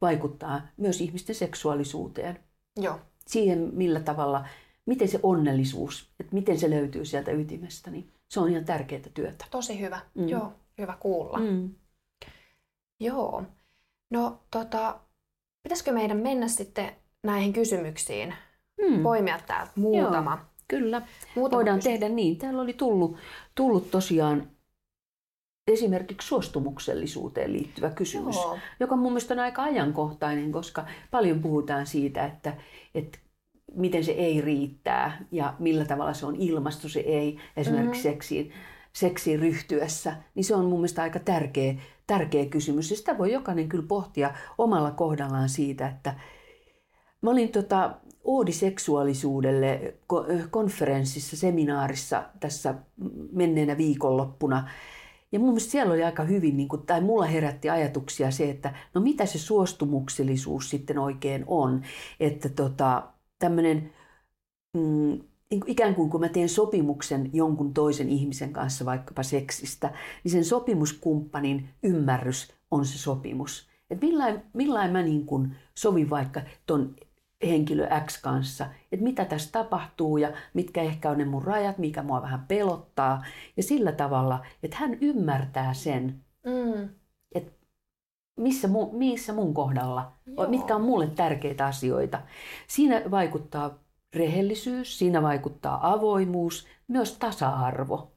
vaikuttaa myös ihmisten seksuaalisuuteen. Joo. Siihen, millä tavalla, miten se onnellisuus, että miten se löytyy sieltä ytimestä, niin se on ihan tärkeää työtä. Tosi hyvä. Joo, hyvä kuulla. Joo. No pitäisikö meidän mennä sitten näihin kysymyksiin? Poimia täältä muutama. Joo, kyllä. Voidaan tehdä niin. Täällä oli tullut tosiaan esimerkiksi suostumuksellisuuteen liittyvä kysymys, Joo. joka mun mielestä on aika ajankohtainen, koska paljon puhutaan siitä, että miten se ei riittää ja millä tavalla se on ilmastu se ei esimerkiksi seksiin ryhtyessä, niin se on mun mielestä aika tärkeä kysymys. Ja sitä voi jokainen kyllä pohtia omalla kohdallaan siitä, että mä olin Oodi seksuaalisuudelle konferenssissa, seminaarissa tässä menneenä viikonloppuna. Ja mun mielestä siellä oli aika hyvin, niin kuin, tai mulla herätti ajatuksia se, että no mitä se suostumuksellisuus sitten oikein on. Että tämmöinen ikään kuin kun mä teen sopimuksen jonkun toisen ihmisen kanssa, vaikkapa seksistä, niin sen sopimuskumppanin ymmärrys on se sopimus. Että millain mä niin kun sovin vaikka ton henkilö X kanssa, että mitä tässä tapahtuu ja mitkä ehkä on ne mun rajat, mikä mua vähän pelottaa. Ja sillä tavalla, että hän ymmärtää sen, että missä mun kohdalla, Joo. mitkä on mulle tärkeitä asioita. Siinä vaikuttaa rehellisyys, siinä vaikuttaa avoimuus, myös tasa-arvo.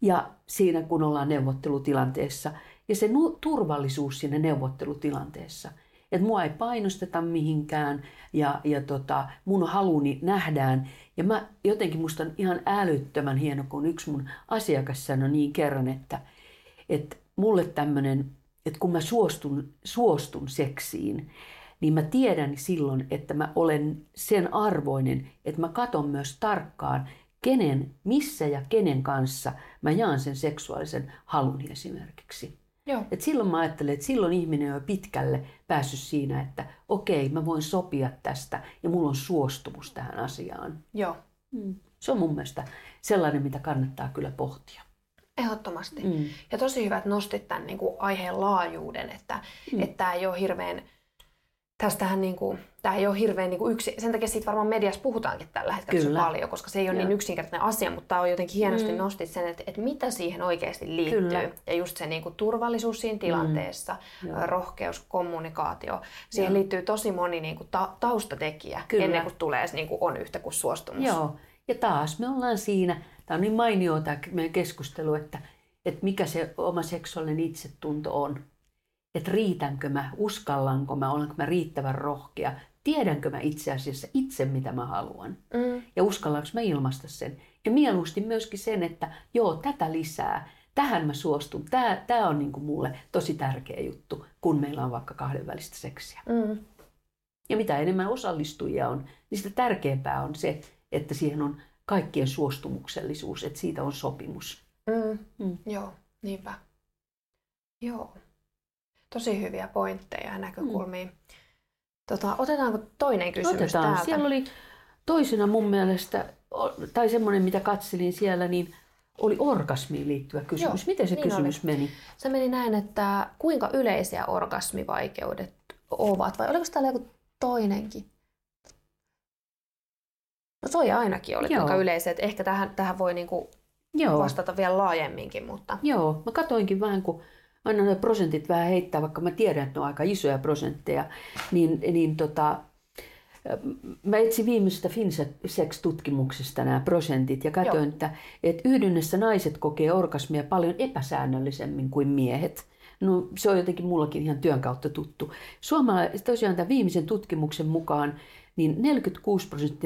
Ja siinä kun ollaan neuvottelutilanteessa ja se turvallisuus siinä neuvottelutilanteessa. Että mua ei painosteta mihinkään ja mun haluni nähdään. Ja mä jotenkin musta on ihan älyttömän hieno, kun yksi mun asiakas sanoi niin kerran, että mulle tämmönen, että kun mä suostun seksiin, niin mä tiedän silloin, että mä olen sen arvoinen, että mä katon myös tarkkaan, kenen, missä ja kenen kanssa mä jaan sen seksuaalisen halun esimerkiksi. Joo. Et silloin mä ajattelen, että silloin ihminen on jo pitkälle päässyt siinä, että okei, mä voin sopia tästä ja mulla on suostumus tähän asiaan. Joo. Se on mun mielestä sellainen, mitä kannattaa kyllä pohtia. Ehdottomasti. Ja tosi hyvä, että nostit tämän niin kuin aiheen laajuuden, että tämä ei ole hirveän... Tästähän niinku, tämä ei ole hirveän niinku yksi, sen takia siitä varmaan mediassa puhutaankin tällä hetkellä kyllä paljon, koska se ei ole niin yksinkertainen asia, mutta tämä on jotenkin hienosti nostit sen, että mitä siihen oikeasti liittyy. Kyllä. Ja just se niinku turvallisuus siinä tilanteessa, rohkeus, kommunikaatio. Siihen liittyy tosi moni niinku taustatekijä kyllä ennen kuin tulee, niinku on yhtä kuin suostumus. Joo. Ja taas me ollaan siinä, tämä on niin mainio tämä meidän keskustelu, että mikä se oma seksuaalinen itsetunto on. Että riitänkö mä, uskallanko mä, olenko mä riittävän rohkea, tiedänkö mä itse asiassa itse mitä mä haluan ja uskallanko mä ilmaista sen. Ja mieluusti myöskin sen, että joo, tätä lisää, tähän mä suostun, tää on niinku mulle tosi tärkeä juttu, kun meillä on vaikka kahdenvälistä seksiä. Ja mitä enemmän osallistujia on, niin sitä tärkeämpää on se, että siihen on kaikkien suostumuksellisuus, että siitä on sopimus. Joo, niinpä. Joo. Tosi hyviä pointteja ja näkökulmia. Otetaanko toinen kysymys täältä? Siellä oli toisena mun mielestä, tai semmoinen mitä katselin siellä, niin oli orgasmiin liittyvä kysymys. Joo, miten se niin kysymys meni? Se meni näin, että kuinka yleisiä orgasmivaikeudet ovat, vai oliko täällä joku toinenkin? No toi ainakin oli kuinka yleisiä, että ehkä tähän voi niinku vastata vielä laajemminkin. Mutta... Joo, mä katoinkin vähän, kun aina ne prosentit vähän heittää, vaikka mä tiedän, että ne on aika isoja prosentteja, niin mä etsin viimeisestä FinSex-tutkimuksesta nämä prosentit ja katsoin, että yhdynnässä naiset kokee orgasmia paljon epäsäännöllisemmin kuin miehet. No, se on jotenkin mullakin ihan työn kautta tuttu. Tosiaan tämän viimeisen tutkimuksen mukaan niin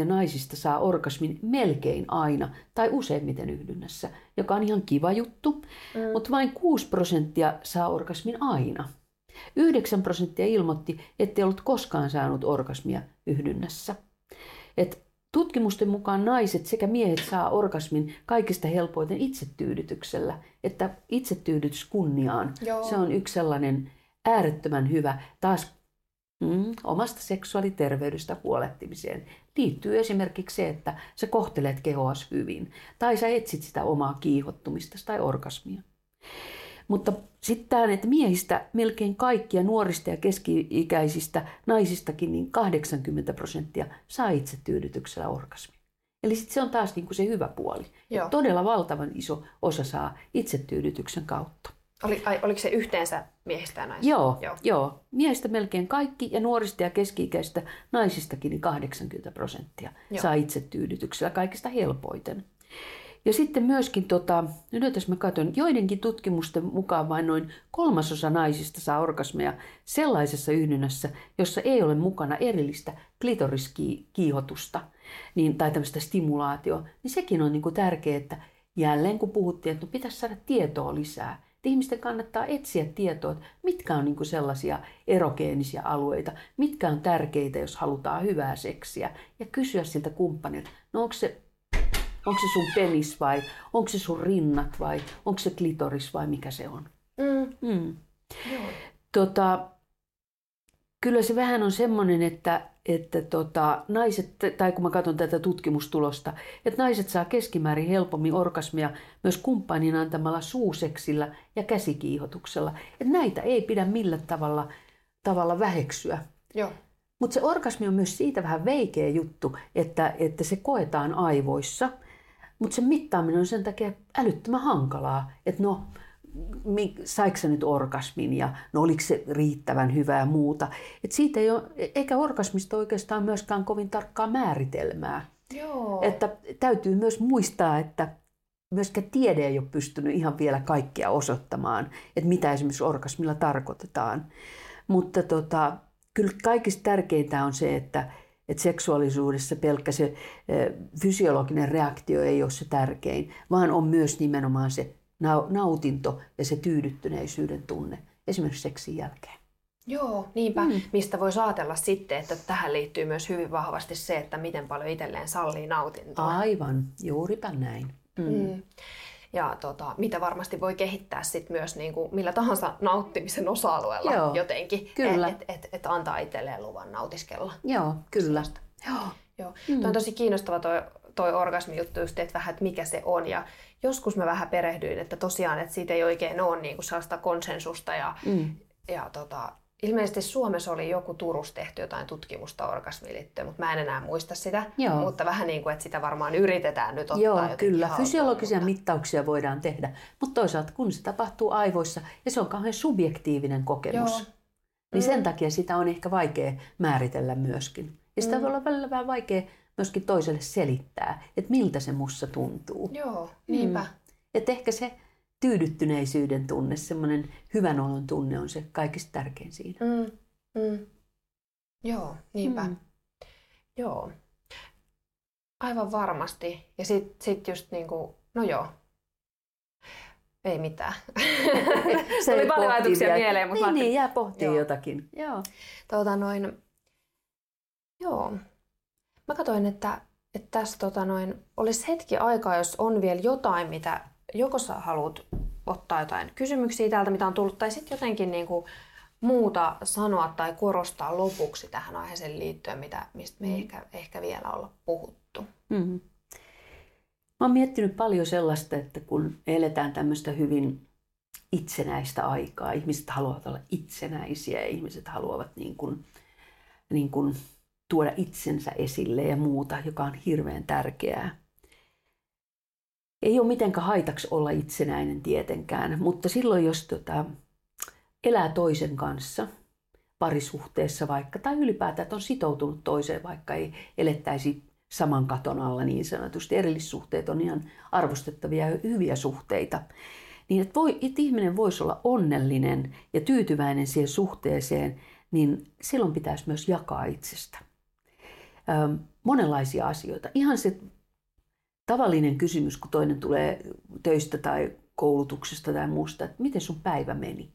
46% naisista saa orgasmin melkein aina tai useimmiten yhdynnässä, joka on ihan kiva juttu, mutta vain 6% saa orgasmin aina. 9% ilmoitti, ettei ollut koskaan saanut orgasmia yhdynnässä. Et tutkimusten mukaan naiset sekä miehet saa orgasmin kaikista helpoiten itsetyydytyksellä, että itsetyydytys kunniaan. Joo. Se on yksi sellainen äärettömän hyvä taas omasta seksuaaliterveydestä huolehtimiseen liittyy esimerkiksi se, että sä kohtelet kehoas hyvin tai sä etsit sitä omaa kiihottumista tai orgasmia. Mutta sitten että miehistä melkein kaikkia nuorista ja keski-ikäisistä naisistakin niin 80% saa itsetyydytyksellä orgasmin. Eli sit se on taas niin kuin se hyvä puoli. Todella valtavan iso osa saa itsetyydytyksen kautta. Oliko se yhteensä miehistä ja naisista? Joo. Miehistä melkein kaikki ja nuorista ja keski-ikäisistä naisistakin niin 80% saa itsetyydytyksellä kaikista helpoiten. Ja sitten myöskin, nyt jos mä katson, joidenkin tutkimusten mukaan vain noin 1/3 naisista saa orgasmeja sellaisessa yhdynnässä, jossa ei ole mukana erillistä klitoriskiihotusta tai tämmöistä stimulaatioa. Niin sekin on niin kuin tärkeää, että jälleen kun puhuttiin, että pitäisi saada tietoa lisää. Ihmisten kannattaa etsiä tietoa, että mitkä on niin sellaisia erogeenisia alueita, mitkä on tärkeitä, jos halutaan hyvää seksiä. Ja kysyä siltä kumppanilta, no onko se sun penis vai onko se sun rinnat vai onko se klitoris vai mikä se on. Kyllä se vähän on semmoinen, että naiset, tai kun mä katson tätä tutkimustulosta, että naiset saa keskimäärin helpommin orgasmia myös kumppanin antamalla suuseksillä ja käsikiihotuksella. Että näitä ei pidä millään tavalla väheksyä. Mutta se orgasmi on myös siitä vähän veikeä juttu, että se koetaan aivoissa, mutta sen mittaaminen on sen takia älyttömän hankalaa, että saiko sä nyt orgasmin ja oliko se riittävän hyvää ja muuta. Et siitä ei ole, eikä orgasmista oikeastaan myöskään kovin tarkkaa määritelmää. Että täytyy myös muistaa, että myöskään tiede ei ole pystynyt ihan vielä kaikkea osoittamaan, että mitä esimerkiksi orgasmilla tarkoitetaan. Mutta kyllä kaikista tärkeintä on se, että seksuaalisuudessa pelkkä se fysiologinen reaktio ei ole se tärkein, vaan on myös nimenomaan se nautinto ja se tyydyttyneisyyden tunne, esimerkiksi seksin jälkeen. Joo, niinpä. Mistä voisi ajatella sitten, että tähän liittyy myös hyvin vahvasti se, että miten paljon itselleen sallii nautintoa. Aivan, juuripä näin. Ja mitä varmasti voi kehittää sit myös niinku millä tahansa nauttimisen osa-alueella. Joo, jotenkin, että antaa itselleen luvan nautiskella. Joo, kyllä. Joo. Tuo on tosi kiinnostava toi orgasmi-juttu just, että vähän, että mikä se on. Ja joskus mä vähän perehdyin, että tosiaan, että siitä ei oikein ole niinku sellaista konsensusta. Ilmeisesti Suomessa oli joku Turussa tehty jotain tutkimusta orgasmiin liittyen, mutta mä en enää muista sitä. Joo. Mutta vähän niin kuin, että sitä varmaan yritetään nyt ottaa jotenkin. Joo, kyllä. Fysiologisia mittauksia voidaan tehdä, mutta toisaalta kun se tapahtuu aivoissa ja se on kauhean subjektiivinen kokemus, niin sen takia sitä on ehkä vaikea määritellä myöskin. Ja sitä voi olla välillä vähän vaikea myöskin toiselle selittää, että miltä se musta tuntuu. Joo, niinpä. Että ehkä se tyydyttyneisyyden tunne, semmoinen hyvän olon tunne on se kaikista tärkein siinä. Joo, niinpä. Joo. Aivan varmasti. Ja sit just niinku, ei mitään. Se oli paljon ajatuksia mieleen, mutta jää pohtimaan jotakin. Joo. Mä katsoin, että tässä olisi hetki aikaa, jos on vielä jotain, mitä joko sä haluat ottaa jotain kysymyksiä täältä, mitä on tullut, tai sitten jotenkin niinku muuta sanoa tai korostaa lopuksi tähän aiheeseen liittyen, mistä me ei ehkä vielä olla puhuttu. Mä oon miettinyt paljon sellaista, että kun eletään tämmöistä hyvin itsenäistä aikaa, ihmiset haluavat olla itsenäisiä ja ihmiset haluavat niin kuin tuoda itsensä esille ja muuta, joka on hirveän tärkeää. Ei ole mitenkään haitaksi olla itsenäinen tietenkään, mutta silloin jos elää toisen kanssa, parisuhteessa vaikka, tai ylipäätään on sitoutunut toiseen, vaikka ei elettäisi saman katon alla niin sanotusti. Erillissuhteet on ihan arvostettavia ja hyviä suhteita. Niin että ihminen voisi olla onnellinen ja tyytyväinen siihen suhteeseen, niin silloin pitäisi myös jakaa itsestä. Monenlaisia asioita. Ihan se tavallinen kysymys, kun toinen tulee töistä tai koulutuksesta tai muusta, että miten sun päivä meni?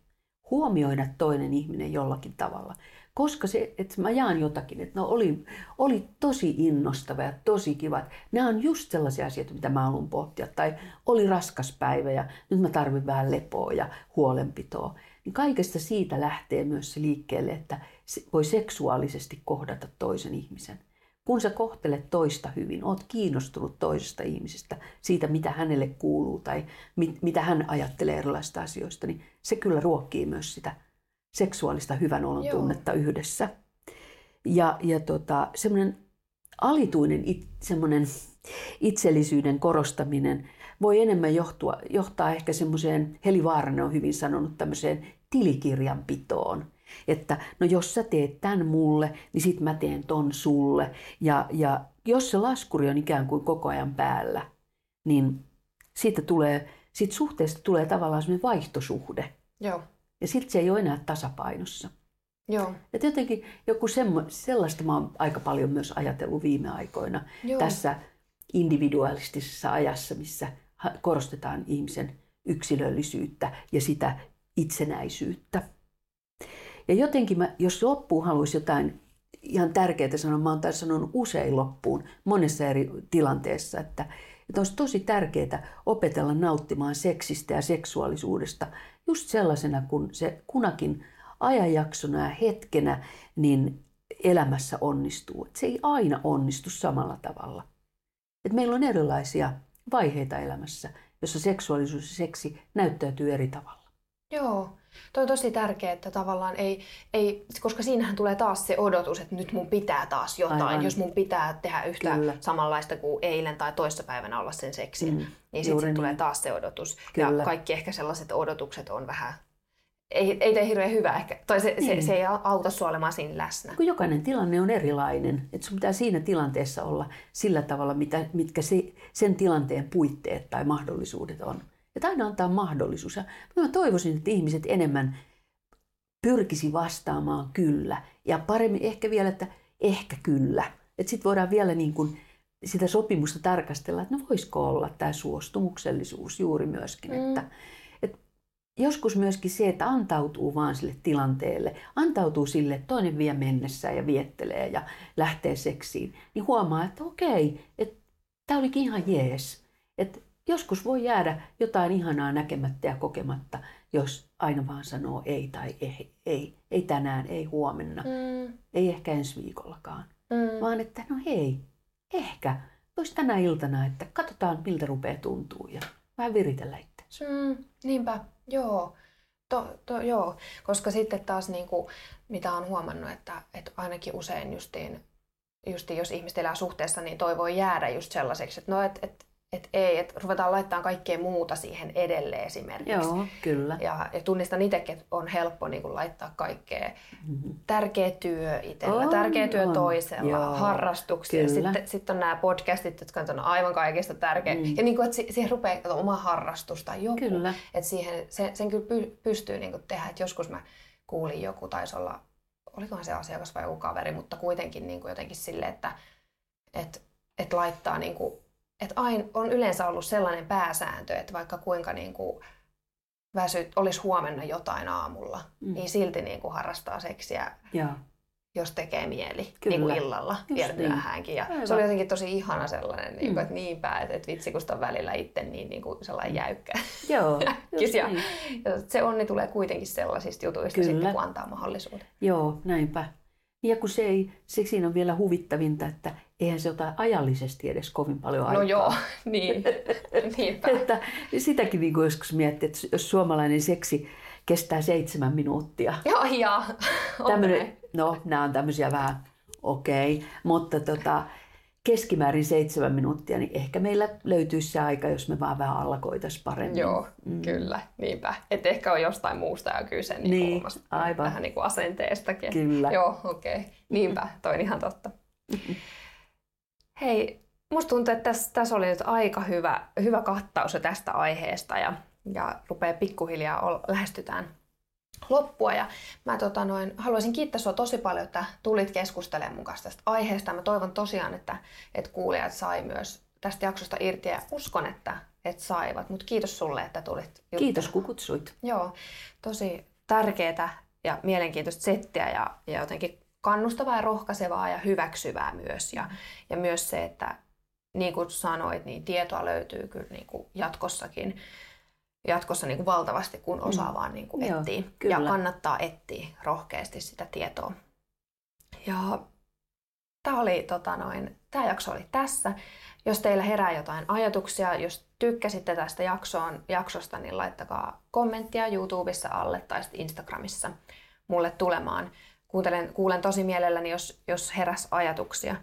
Huomioida toinen ihminen jollakin tavalla. Koska se, että mä jaan jotakin, että oli tosi innostava ja tosi kiva. Nämä on just sellaisia asioita, mitä mä haluan pohtia. Tai oli raskas päivä ja nyt mä tarvin vähän lepoa ja huolenpitoa. Niin kaikesta siitä lähtee myös se liikkeelle, että voi seksuaalisesti kohdata toisen ihmisen. Kun sä kohtelet toista hyvin, oot kiinnostunut toisesta ihmisestä, siitä mitä hänelle kuuluu tai mitä hän ajattelee erilaisista asioista, niin se kyllä ruokkii myös sitä seksuaalista hyvän olon tunnetta yhdessä. Ja semmoinen alituinen semmoinen itsellisyyden korostaminen voi enemmän johtaa ehkä semmoiseen, Heli Vaarainen on hyvin sanonut, tämmöiseen tilikirjanpitoon. Että jos sä teet tän mulle, niin sit mä teen ton sulle. Ja jos se laskuri on ikään kuin koko ajan päällä, niin siitä suhteesta tulee tavallaan semmoinen vaihtosuhde. Joo. Ja sit se ei ole enää tasapainossa. Joo. Et jotenkin joku sellaista mä oon aika paljon myös ajatellut viime aikoina. Joo. Tässä individualistisessa ajassa, missä korostetaan ihmisen yksilöllisyyttä ja sitä itsenäisyyttä. Ja jotenkin jos loppuun haluaisi jotain ihan tärkeää sanoa, mä oon taas sanonut usein loppuun monessa eri tilanteessa, että olisi tosi tärkeää opetella nauttimaan seksistä ja seksuaalisuudesta just sellaisena kuin se kunakin ajanjaksona ja hetkenä niin elämässä onnistuu. Et se ei aina onnistu samalla tavalla. Et meillä on erilaisia vaiheita elämässä, jossa seksuaalisuus ja seksi näyttäytyy eri tavalla. Joo. Toi on tosi tärkeää, että tavallaan ei, koska siinähän tulee taas se odotus, että nyt mun pitää taas jotain. Aivan. Jos mun pitää tehdä yhtä samanlaista kuin eilen tai toissapäivänä olla sen seksin, niin sitten tulee taas se odotus. Kyllä. Ja kaikki ehkä sellaiset odotukset on vähän, ei tee hirveän hyvää ehkä, tai se ei auta sua olemaan siinä läsnä. Kun jokainen tilanne on erilainen, että sun pitää siinä tilanteessa olla sillä tavalla, mitkä sen tilanteen puitteet tai mahdollisuudet on. Että aina antaa mahdollisuus. Ja mä toivoisin, että ihmiset enemmän pyrkisi vastaamaan kyllä. Ja paremmin ehkä vielä, että ehkä kyllä. Että sitten voidaan vielä niin kun sitä sopimusta tarkastella, että voisiko olla tämä suostumuksellisuus juuri myöskin. Että joskus myöskin se, että antautuu vaan sille tilanteelle, antautuu sille, että toinen vie mennessään ja viettelee ja lähtee seksiin, niin huomaa, että okei, että tämä olikin ihan jees. Että joskus voi jäädä jotain ihanaa näkemättä ja kokematta, jos aina vaan sanoo ei tai ei. Ei tänään, ei huomenna, ei ehkä ensi viikollakaan. Vaan että no hei, ehkä. Voisi tänä iltana, että katsotaan miltä rupeaa tuntua ja vähän viritellä itseänsä. Niinpä, joo. Joo. Koska sitten taas niinku, mitä olen huomannut, että ainakin usein justiin jos ihmiset elää suhteessa, niin toi voi jäädä just sellaiseksi, että no ruvetaan laittamaan kaikkea muuta siihen edelle esimerkiksi. Joo, kyllä. Ja tunnistan itsekin, että on helppo niin kuin laittaa kaikkea. Tärkeä työ itsellä, tärkeä työ toisella, joo, harrastuksia. Sitten on nämä podcastit, jotka on aivan kaikista tärkeä. Ja niin kuin, että siihen rupeaa oma harrastus tai joku. Kyllä. Että siihen, sen kyllä pystyy niin kuin tehdä. Että joskus mä kuulin joku, taisi olla, olikohan se asiakas vai joku kaveri, mutta kuitenkin niin kuin jotenkin silleen, että laittaa niin kuin, että on yleensä ollut sellainen pääsääntö, että vaikka kuinka niin kuin olisi huomenna jotain aamulla, niin silti niin kuin harrastaa seksiä, ja jos tekee mieli, niin kuin illalla, vielä myöhäänkin. Ja se oli jotenkin tosi ihana sellainen, niin kuin, että niinpä, että vitsi, kun sitä on välillä itse niin kuin sellainen jäykkä. Joo, ja se onni tulee kuitenkin sellaisista jutuista, sitten, kun antaa mahdollisuuden. Joo, näinpä. Ja kun se ei, siinä on vielä huvittavinta, että eihän se ota ajallisesti edes kovin paljon aikaa. No joo, niin. Että sitäkin niin joskus miettii, että jos suomalainen seksi kestää 7 minuuttia. Joo, ja tämmönen, no, nämä on tämmöisiä vähän mutta keskimäärin 7 minuuttia, niin ehkä meillä löytyisi se aika, jos me vaan vähän alkoitaisiin paremmin. Joo, kyllä, niinpä. Että ehkä on jostain muusta ja kyse niin aivan. Vähän niin kuin asenteestakin. Kyllä. Joo, okei. Niinpä, toi on ihan totta. Hei, musta tuntuu, että tässä oli nyt aika hyvä kattaus jo tästä aiheesta ja rupeaa pikkuhiljaa lähestytään loppua. Ja mä haluaisin kiittää sua tosi paljon, että tulit keskustelemaan mun kanssa tästä aiheesta. Mä toivon tosiaan, että kuulijat sai myös tästä jaksosta irti ja uskon, että saivat. Mutta kiitos sulle, että tulit. Kiitos kun kutsuit. Joo, tosi tärkeää ja mielenkiintoista settiä ja jotenkin kannustavaa ja rohkaisevaa ja hyväksyvää myös. Ja myös se, että niin kuin sanoit, niin tietoa löytyy kyllä niin kuin jatkossa niin kuin valtavasti, kun osaa vaan niin kuin etsii. Joo, ja kannattaa etsiä rohkeasti sitä tietoa. Ja tämä jakso oli tässä. Jos teillä herää jotain ajatuksia, jos tykkäsitte tästä jaksosta, niin laittakaa kommenttia YouTubessa alle tai Instagramissa mulle tulemaan. Kuulen tosi mielelläni, jos heräs ajatuksia.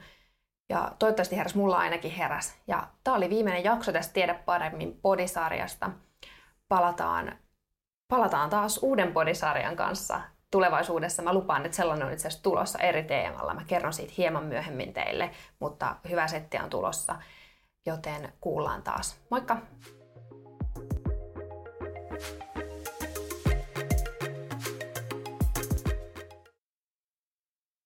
Ja toivottavasti mulla ainakin heräs. Ja tämä oli viimeinen jakso tästä Tiedä paremmin -podisarjasta. Palataan taas uuden podisarjan kanssa tulevaisuudessa. Mä lupaan, että sellainen on itse asiassa tulossa eri teemalla. Mä kerron siitä hieman myöhemmin teille, mutta hyvä setti on tulossa. Joten kuullaan taas. Moikka!